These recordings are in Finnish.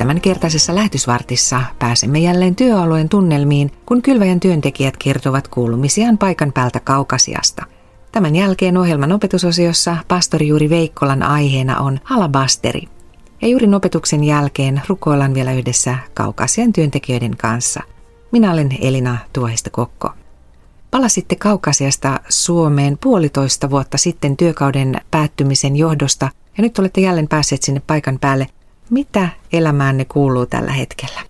Tämänkertaisessa lähetysvartissa pääsemme jälleen työalueen tunnelmiin, kun Kylväjän työntekijät kertovat kuulumisiaan paikan päältä Kaukasiasta. Tämän jälkeen ohjelman opetusosiossa pastori Juuri Veikkolan aiheena on alabasteri. Ja Juurin opetuksen jälkeen rukoillaan vielä yhdessä Kaukasian työntekijöiden kanssa. Minä olen Elina Tuohistokokko. Palasitte Kaukasiasta Suomeen 1,5 vuotta sitten työkauden päättymisen johdosta ja nyt olette jälleen päässeet sinne paikan päälle. Mitä elämäänne kuuluu tällä hetkellä?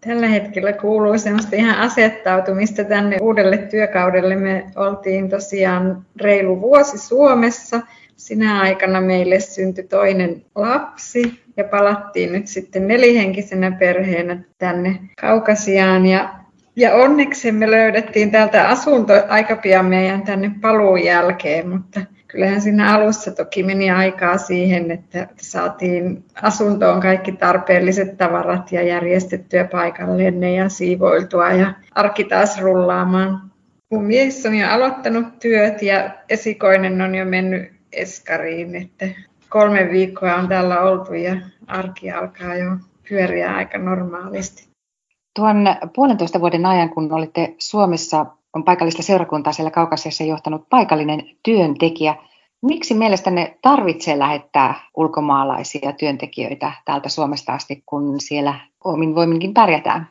Tällä hetkellä kuuluu semmoista ihan asettautumista tänne uudelle työkaudelle. Me oltiin tosiaan reilu vuosi Suomessa. Sinä aikana meille syntyi toinen lapsi ja palattiin nyt sitten 4-henkisenä perheenä tänne Kaukasiaan. Ja onneksi me löydettiin täältä asunto aika pian meidän tänne paluun jälkeen, mutta kyllähän siinä alussa toki meni aikaa siihen, että saatiin asuntoon kaikki tarpeelliset tavarat ja järjestettyä paikallenne ja siivoiltua ja arki taas rullaamaan. Mun mies on jo aloittanut työt ja esikoinen on jo mennyt eskariin, että 3 viikkoa on täällä oltu ja arki alkaa jo pyöriä aika normaalisti. Tuon 1,5 vuoden ajan, kun olitte Suomessa, on paikallista seurakuntaa siellä Kaukasiassa johtanut paikallinen työntekijä. Miksi mielestänne tarvitsee lähettää ulkomaalaisia työntekijöitä täältä Suomesta asti, kun siellä omin voiminkin pärjätään?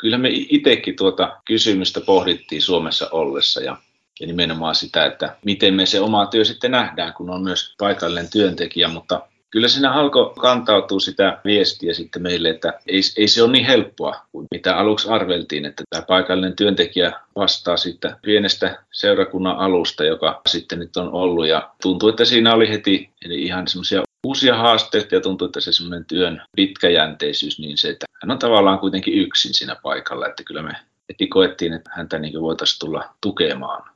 Kyllä me itsekin tuota kysymystä pohdittiin Suomessa ollessa ja nimenomaan sitä, että miten me se oma työ sitten nähdään, kun on myös paikallinen työntekijä, mutta kyllä siinä alkoi kantautua sitä viestiä sitten meille, että ei se ole niin helppoa kuin mitä aluksi arveltiin, että tämä paikallinen työntekijä vastaa siitä pienestä seurakunnan alusta, joka sitten nyt on ollut. Ja tuntuu, että siinä oli heti eli ihan semmoisia uusia haasteita ja tuntuu, että se semmoinen työn pitkäjänteisyys, niin se, että hän on tavallaan kuitenkin yksin siinä paikalla, että kyllä me heti koettiin, että häntä niin kuin voitaisiin tulla tukemaan.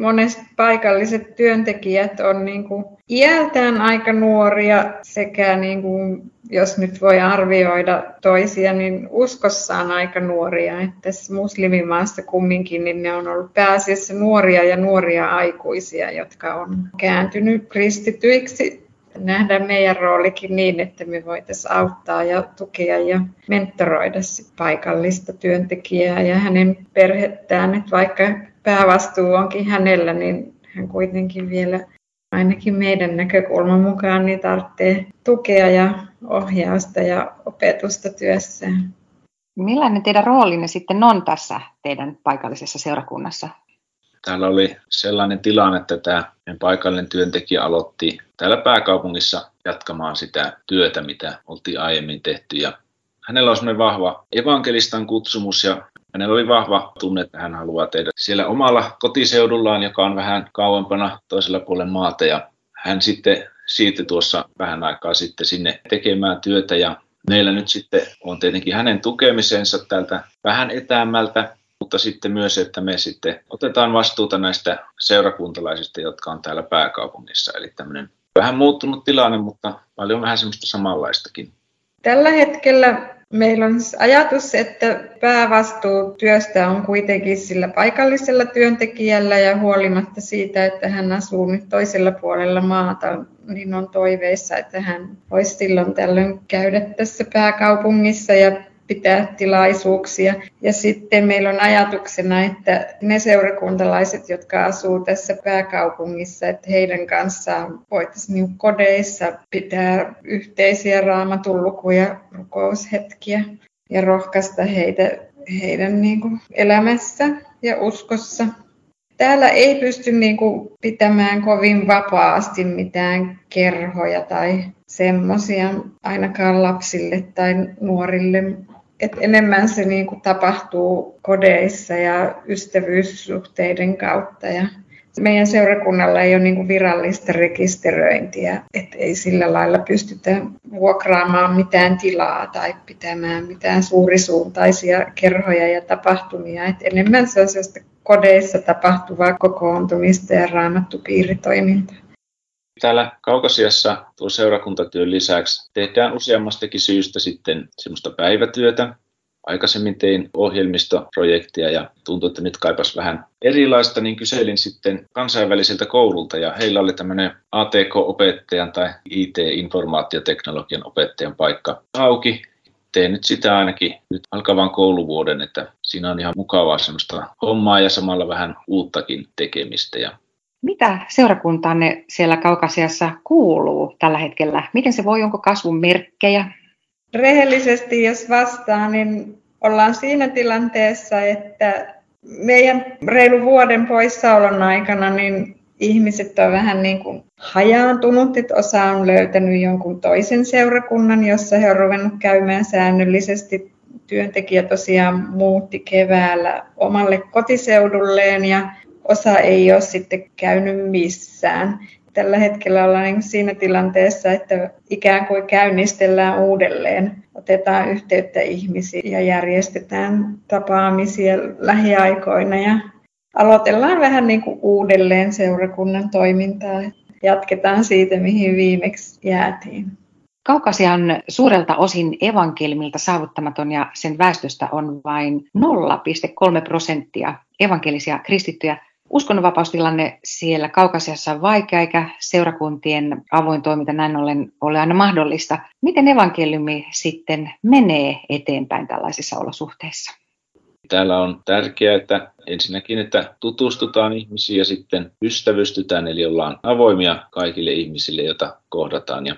Monesti paikalliset työntekijät on niin kuin iältään aika nuoria sekä niin kuin, jos nyt voi arvioida toisia, niin uskossaan aika nuoria. Että tässä muslimimaassa kumminkin niin ne on ollut pääasiassa nuoria aikuisia, jotka on kääntynyt kristityiksi. Nähdään meidän roolikin niin, että me voitaisiin auttaa ja tukea ja mentoroida paikallista työntekijää ja hänen perhettään, että vaikka päävastuu onkin hänellä, niin hän kuitenkin vielä ainakin meidän näkökulman mukaan niin tarvitsee tukea ja ohjausta ja opetusta työssään. Millainen teidän roolinne sitten on tässä teidän paikallisessa seurakunnassa? Täällä oli sellainen tilanne, että tämä paikallinen työntekijä aloitti täällä pääkaupungissa jatkamaan sitä työtä, mitä oltiin aiemmin tehty. Ja hänellä on sellainen vahva evankelistan kutsumus ja hänellä oli vahva tunne, että hän haluaa tehdä siellä omalla kotiseudullaan, joka on vähän kauempana toisella puolella maata. Ja hän sitten siirtyi tuossa vähän aikaa sitten sinne tekemään työtä. Ja meillä nyt sitten on tietenkin hänen tukemisensa tältä vähän etäämmältä, mutta sitten myös, että me sitten otetaan vastuuta näistä seurakuntalaisista, jotka on täällä pääkaupungissa. Eli tämmöinen vähän muuttunut tilanne, mutta paljon vähän semmoista samanlaistakin. Tällä hetkellä meillä on ajatus, että päävastuu työstä on kuitenkin sillä paikallisella työntekijällä ja huolimatta siitä, että hän asuu nyt toisella puolella maata, niin on toiveissa, että hän voisi silloin tällöin käydä tässä pääkaupungissa ja pitää tilaisuuksia. Ja sitten meillä on ajatuksena, että ne seurakuntalaiset, jotka asuu tässä pääkaupungissa, että heidän kanssaan voitaisiin kodeissa pitää yhteisiä raamatun lukuja, rukoushetkiä ja rohkaista heitä heidän elämässä ja uskossa. Täällä ei pysty pitämään kovin vapaasti mitään kerhoja tai semmoisia ainakaan lapsille tai nuorille. Et enemmän se tapahtuu kodeissa ja ystävyyssuhteiden kautta. Ja meidän seurakunnalla ei ole virallista rekisteröintiä, et ei sillä lailla pystytä vuokraamaan mitään tilaa tai pitämään mitään suurisuuntaisia kerhoja ja tapahtumia. Et enemmän se on sellaista kodeissa tapahtuvaa kokoontumista ja raamattupiiritoimintaa. Täällä Kaukasiassa tuon seurakuntatyön lisäksi tehdään useammastakin syystä sitten semmoista päivätyötä. Aikaisemmin tein ohjelmistoprojektia ja tuntui, että nyt kaipas vähän erilaista, niin kyselin sitten kansainväliseltä koululta ja heillä oli tämmöinen ATK-opettajan tai IT-informaatioteknologian opettajan paikka auki. teen nyt sitä ainakin nyt alkavan kouluvuoden, että siinä on ihan mukavaa semmoista hommaa ja samalla vähän uuttakin tekemistä. Mitä seurakuntaanne siellä Kaukasiassa kuuluu tällä hetkellä? Miten se voi, onko kasvun merkkejä? Rehellisesti jos vastaan, niin ollaan siinä tilanteessa, että meidän reilu vuoden poissaolon aikana niin ihmiset on vähän niin kuin hajaantunut, että osa on löytänyt jonkun toisen seurakunnan, jossa he on ruvennut käymään säännöllisesti. Työntekijä tosiaan muutti keväällä omalle kotiseudulleen ja osa ei ole sitten käynyt missään. Tällä hetkellä ollaan siinä tilanteessa, että ikään kuin käynnistellään uudelleen. Otetaan yhteyttä ihmisiin ja järjestetään tapaamisia lähiaikoina ja aloitellaan vähän niin kuin uudelleen seurakunnan toimintaa. Jatketaan siitä, mihin viimeksi jäätiin. Kaukasia on suurelta osin evankelmilta saavuttamaton ja sen väestöstä on vain 0,3% evankelisia kristittyjä. Uskonnonvapaustilanne siellä Kaukasiassa on vaikea, eikä seurakuntien avoin toiminta näin ollen ole aina mahdollista. Miten evankeliumi sitten menee eteenpäin tällaisissa olosuhteissa? Täällä on tärkeää, että ensinnäkin, että tutustutaan ihmisiin ja sitten ystävystytään, eli ollaan avoimia kaikille ihmisille, joita kohdataan. Ja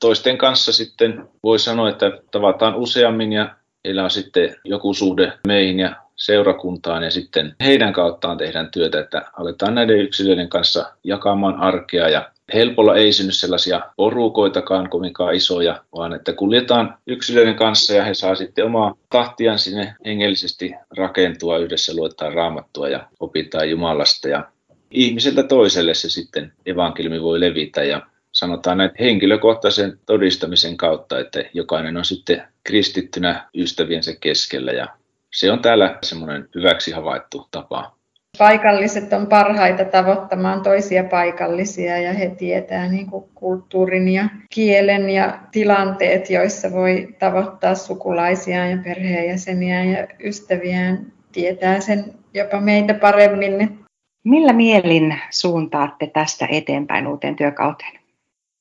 toisten kanssa sitten voi sanoa, että tavataan useammin ja heillä on sitten joku suhde meihin ja seurakuntaan ja sitten heidän kauttaan tehdään työtä, että aletaan näiden yksilöiden kanssa jakamaan arkea ja helpolla ei synny sellaisia porukoitakaan kovinkaan isoja, vaan että kuljetaan yksilöiden kanssa ja he saa sitten omaa tahtiaan sinne hengellisesti rakentua, yhdessä luetaan Raamattua ja opitaan Jumalasta ja ihmiseltä toiselle se sitten evankeliumi voi levitä ja sanotaan näin henkilökohtaisen todistamisen kautta, että jokainen on sitten kristittynä ystäviensä keskellä ja se on täällä semmoinen hyväksi havaittu tapa. Paikalliset on parhaita tavoittamaan toisia paikallisia ja he tietää niin kuin kulttuurin ja kielen ja tilanteet, joissa voi tavoittaa sukulaisiaan ja perheenjäseniään ja ystäviään. Tietää sen jopa meitä paremmin. Millä mielin suuntaatte tästä eteenpäin uuteen työkauteen?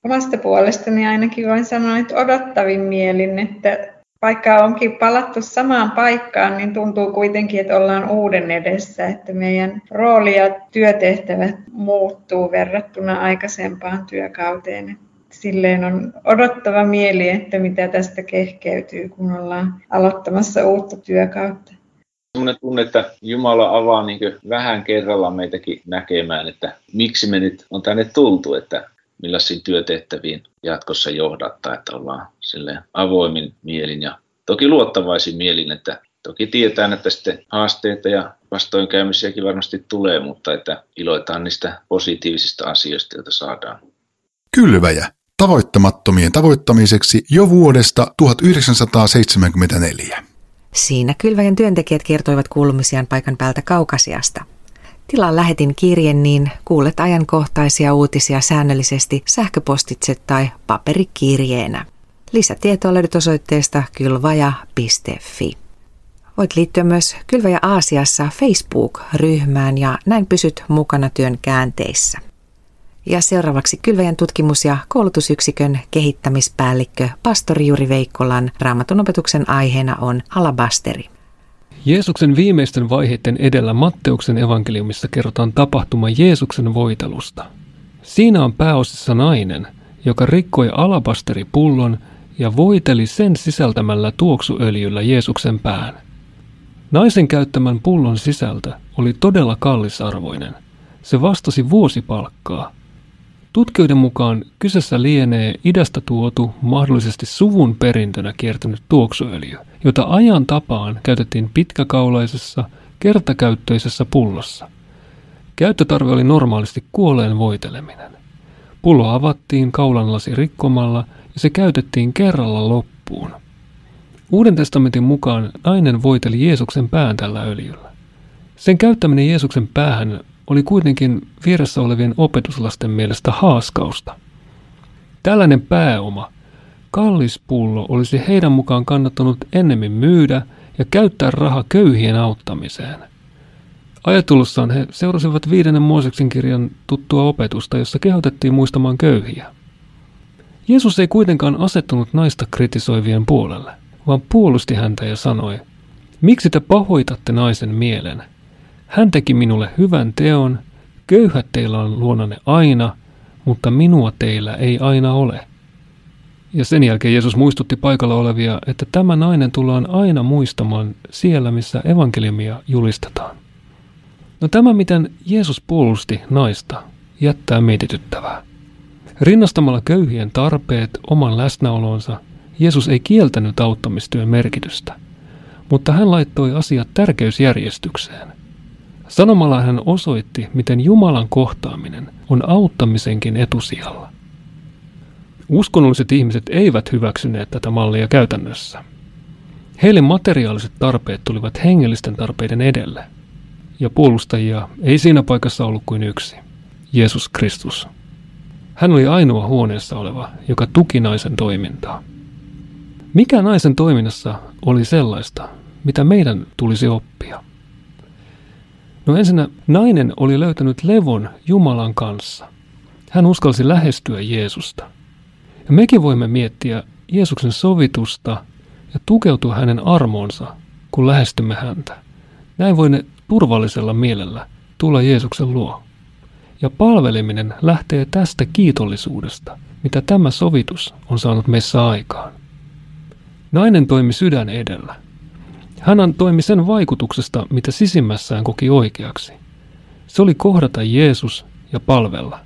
Omasta puolestani ainakin voin sanoa, että odottavin mielin, että vaikka onkin palattu samaan paikkaan, niin tuntuu kuitenkin, että ollaan uuden edessä, että meidän rooli ja työtehtävät muuttuu verrattuna aikaisempaan työkauteen. Silleen on odottava mieli, että mitä tästä kehkeytyy, kun ollaan aloittamassa uutta työkautta. Sellainen tunne, että Jumala avaa niin vähän kerrallaan meitäkin näkemään, että miksi me nyt on tänne tultu, että millaisiin työtehtäviin jatkossa johdattaa, että ollaan avoimin mielin ja toki luottavaisin mielin, että toki tietää, että sitten haasteita ja vastoinkäymisiäkin varmasti tulee, mutta että iloitaan niistä positiivisista asioista, joita saadaan. Kylväjä tavoittamattomien tavoittamiseksi jo vuodesta 1974. Siinä Kylväjän työntekijät kertoivat kuulumisiaan paikan päältä Kaukasiasta. Tilaa lähetin kirje, niin kuulet ajankohtaisia uutisia säännöllisesti sähköpostitse tai paperikirjeenä. Lisätietoa löydät osoitteesta kylvaja.fi. Voit liittyä myös Kylväjä Aasiassa Facebook-ryhmään ja näin pysyt mukana työn käänteissä. Ja seuraavaksi Kylväjän tutkimus- ja koulutusyksikön kehittämispäällikkö pastori Juuri Veikkolan raamatunopetuksen aiheena on alabasteri. Jeesuksen viimeisten vaiheiden edellä Matteuksen evankeliumissa kerrotaan tapahtuma Jeesuksen voitelusta. Siinä on pääosassa nainen, joka rikkoi alabasteripullon ja voiteli sen sisältämällä tuoksuöljyllä Jeesuksen pään. Naisen käyttämän pullon sisältö oli todella kallisarvoinen. Se vastasi vuosipalkkaa. Tutkijoiden mukaan kyseessä lienee idästä tuotu, mahdollisesti suvun perintönä kiertänyt tuoksuöljy, jota ajan tapaan käytettiin pitkäkaulaisessa, kertakäyttöisessä pullossa. Käyttötarve oli normaalisti kuolleen voiteleminen. Pullo avattiin kaulanlasi rikkomalla ja se käytettiin kerralla loppuun. Uuden testamentin mukaan nainen voiteli Jeesuksen pään tällä öljyllä. Sen käyttäminen Jeesuksen päähän oli kuitenkin vieressä olevien opetuslasten mielestä haaskausta. Tällainen pääoma, kallis pullo, olisi heidän mukaan kannattanut ennemmin myydä ja käyttää raha köyhien auttamiseen. Ajattelussaan he seurasivat 5. Mooseksen kirjan tuttua opetusta, jossa kehotettiin muistamaan köyhiä. Jeesus ei kuitenkaan asettunut naista kritisoivien puolelle, vaan puolusti häntä ja sanoi, miksi te pahoitatte naisen mielen? Hän teki minulle hyvän teon, köyhät teillä on luonanne aina, mutta minua teillä ei aina ole. Ja sen jälkeen Jeesus muistutti paikalla olevia, että tämä nainen tullaan aina muistamaan siellä, missä evankeliumia julistetaan. No tämä, miten Jeesus puolusti naista, jättää mietityttävää. Rinnastamalla köyhien tarpeet oman läsnäolonsa, Jeesus ei kieltänyt auttamistyön merkitystä, mutta hän laittoi asiat tärkeysjärjestykseen. Sanomalla hän osoitti, miten Jumalan kohtaaminen on auttamisenkin etusijalla. Uskonnolliset ihmiset eivät hyväksyneet tätä mallia käytännössä. Heille materiaaliset tarpeet tulivat hengellisten tarpeiden edelle, ja puolustajia ei siinä paikassa ollut kuin yksi, Jeesus Kristus. Hän oli ainoa huoneessa oleva, joka tuki naisen toimintaa. Mikä naisen toiminnassa oli sellaista, mitä meidän tulisi oppia? No ensinnä nainen oli löytänyt levon Jumalan kanssa. Hän uskalsi lähestyä Jeesusta. Ja mekin voimme miettiä Jeesuksen sovitusta ja tukeutua hänen armoonsa, kun lähestymme häntä. Näin voimme turvallisella mielellä tulla Jeesuksen luo. Ja palveleminen lähtee tästä kiitollisuudesta, mitä tämä sovitus on saanut meissä aikaan. Nainen toimi sydän edellä. Hän toimi sen vaikutuksesta, mitä sisimmässään koki oikeaksi. Se oli kohdata Jeesus ja palvella.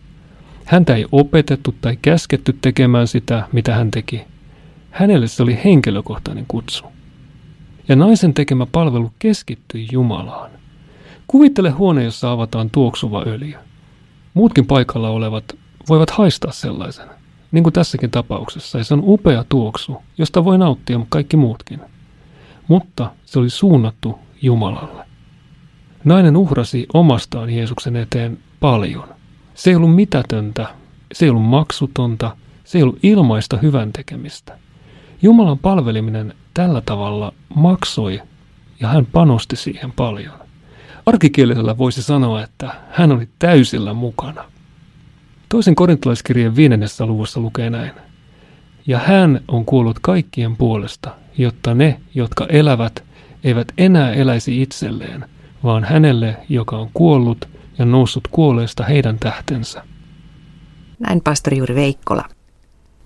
Häntä ei opetettu tai käsketty tekemään sitä, mitä hän teki. Hänelle se oli henkilökohtainen kutsu. Ja naisen tekemä palvelu keskittyi Jumalaan. Kuvittele huone, jossa avataan tuoksuva öljy. Muutkin paikalla olevat voivat haistaa sellaisen, niin kuin tässäkin tapauksessa. Ja se on upea tuoksu, josta voi nauttia kaikki muutkin. Mutta se oli suunnattu Jumalalle. Nainen uhrasi omastaan Jeesuksen eteen paljon. Se ei ollut mitätöntä, se ei ollut maksutonta, se ei ollut ilmaista hyvän tekemistä. Jumalan palveleminen tällä tavalla maksoi ja hän panosti siihen paljon. Arkikielellä voisi sanoa, että hän oli täysillä mukana. Toisen korintolaiskirjeen 5. luvussa lukee näin. Ja hän on kuollut kaikkien puolesta, jotta ne, jotka elävät, eivät enää eläisi itselleen, vaan hänelle, joka on kuollut ja noussut kuolleista heidän tähtensä. Näin pastori Juuri Veikkola.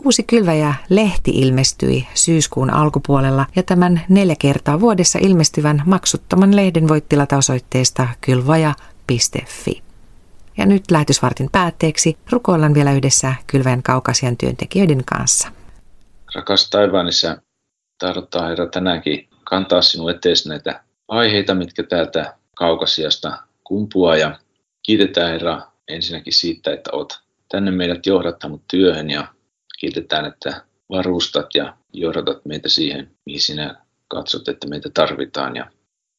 Uusi Kylväjä-lehti ilmestyi syyskuun alkupuolella ja tämän 4 kertaa vuodessa ilmestyvän maksuttoman lehden voit tilata osoitteesta kylvaja.fi. Ja nyt lähetysvartin päätteeksi rukoillaan vielä yhdessä Kylväjän Kaukasian työntekijöiden kanssa. Rakas taivaan Isä, tahdotaan Herra tänäänkin kantaa sinun eteesi näitä aiheita, mitkä täältä Kaukasiasta kumpuaa. Ja kiitetään Herra ensinnäkin siitä, että olet tänne meidät johdattanut työhön ja kiitetään, että varustat ja johdatat meitä siihen, mihin sinä katsot, että meitä tarvitaan. Ja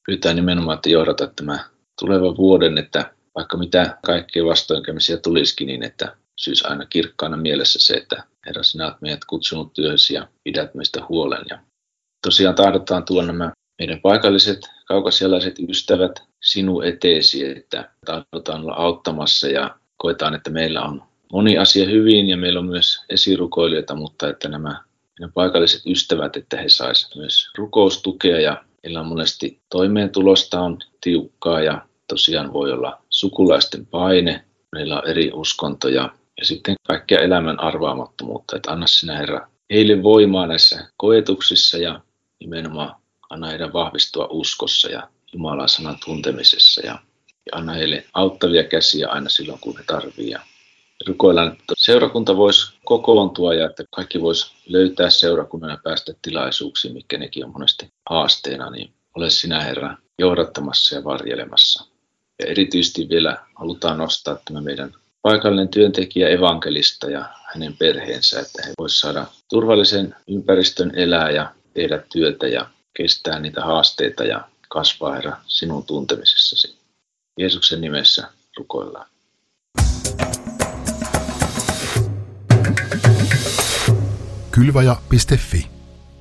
pyytään nimenomaan, että johdatat tämä tulevan vuoden, että vaikka mitä kaikkea vastoinkäymisiä tulisikin, niin että syys aina kirkkaana mielessä se, että Herra, sinä olet meidät kutsunut työhösi ja pidät meistä huolen. Ja tosiaan tahdotaan tulla nämä meidän paikalliset, kaukasialaiset ystävät sinun eteesi, että tahdotaan olla auttamassa ja koetaan, että meillä on moni asia hyvin ja meillä on myös esirukoilijoita, mutta että nämä meidän paikalliset ystävät, että he saisivat myös rukoustukea ja heillä on monesti toimeentulosta on tiukkaa ja tosiaan voi olla sukulaisten paine, meillä on eri uskontoja ja sitten kaikkea elämän arvaamattomuutta, että anna sinä Herra heille voimaa näissä koetuksissa ja nimenomaan anna heidän vahvistua uskossa ja Jumalan sanan tuntemisessa ja anna heille auttavia käsiä aina silloin, kun he tarvitsevat. Rukoillaan, että seurakunta voisi kokoontua ja että kaikki voisi löytää seurakunnan ja päästä tilaisuuksiin, mikä nekin on monesti haasteena, niin ole sinä Herra johdattamassa ja varjelemassa. Ja erityisesti vielä halutaan nostaa tämä meidän paikallinen työntekijä evankelista ja hänen perheensä, että he voisivat saada turvallisen ympäristön elää ja tehdä työtä ja kestää niitä haasteita ja kasvaa Herra sinun tuntemisessasi. Jeesuksen nimessä rukoillaan. Kylväjä.fi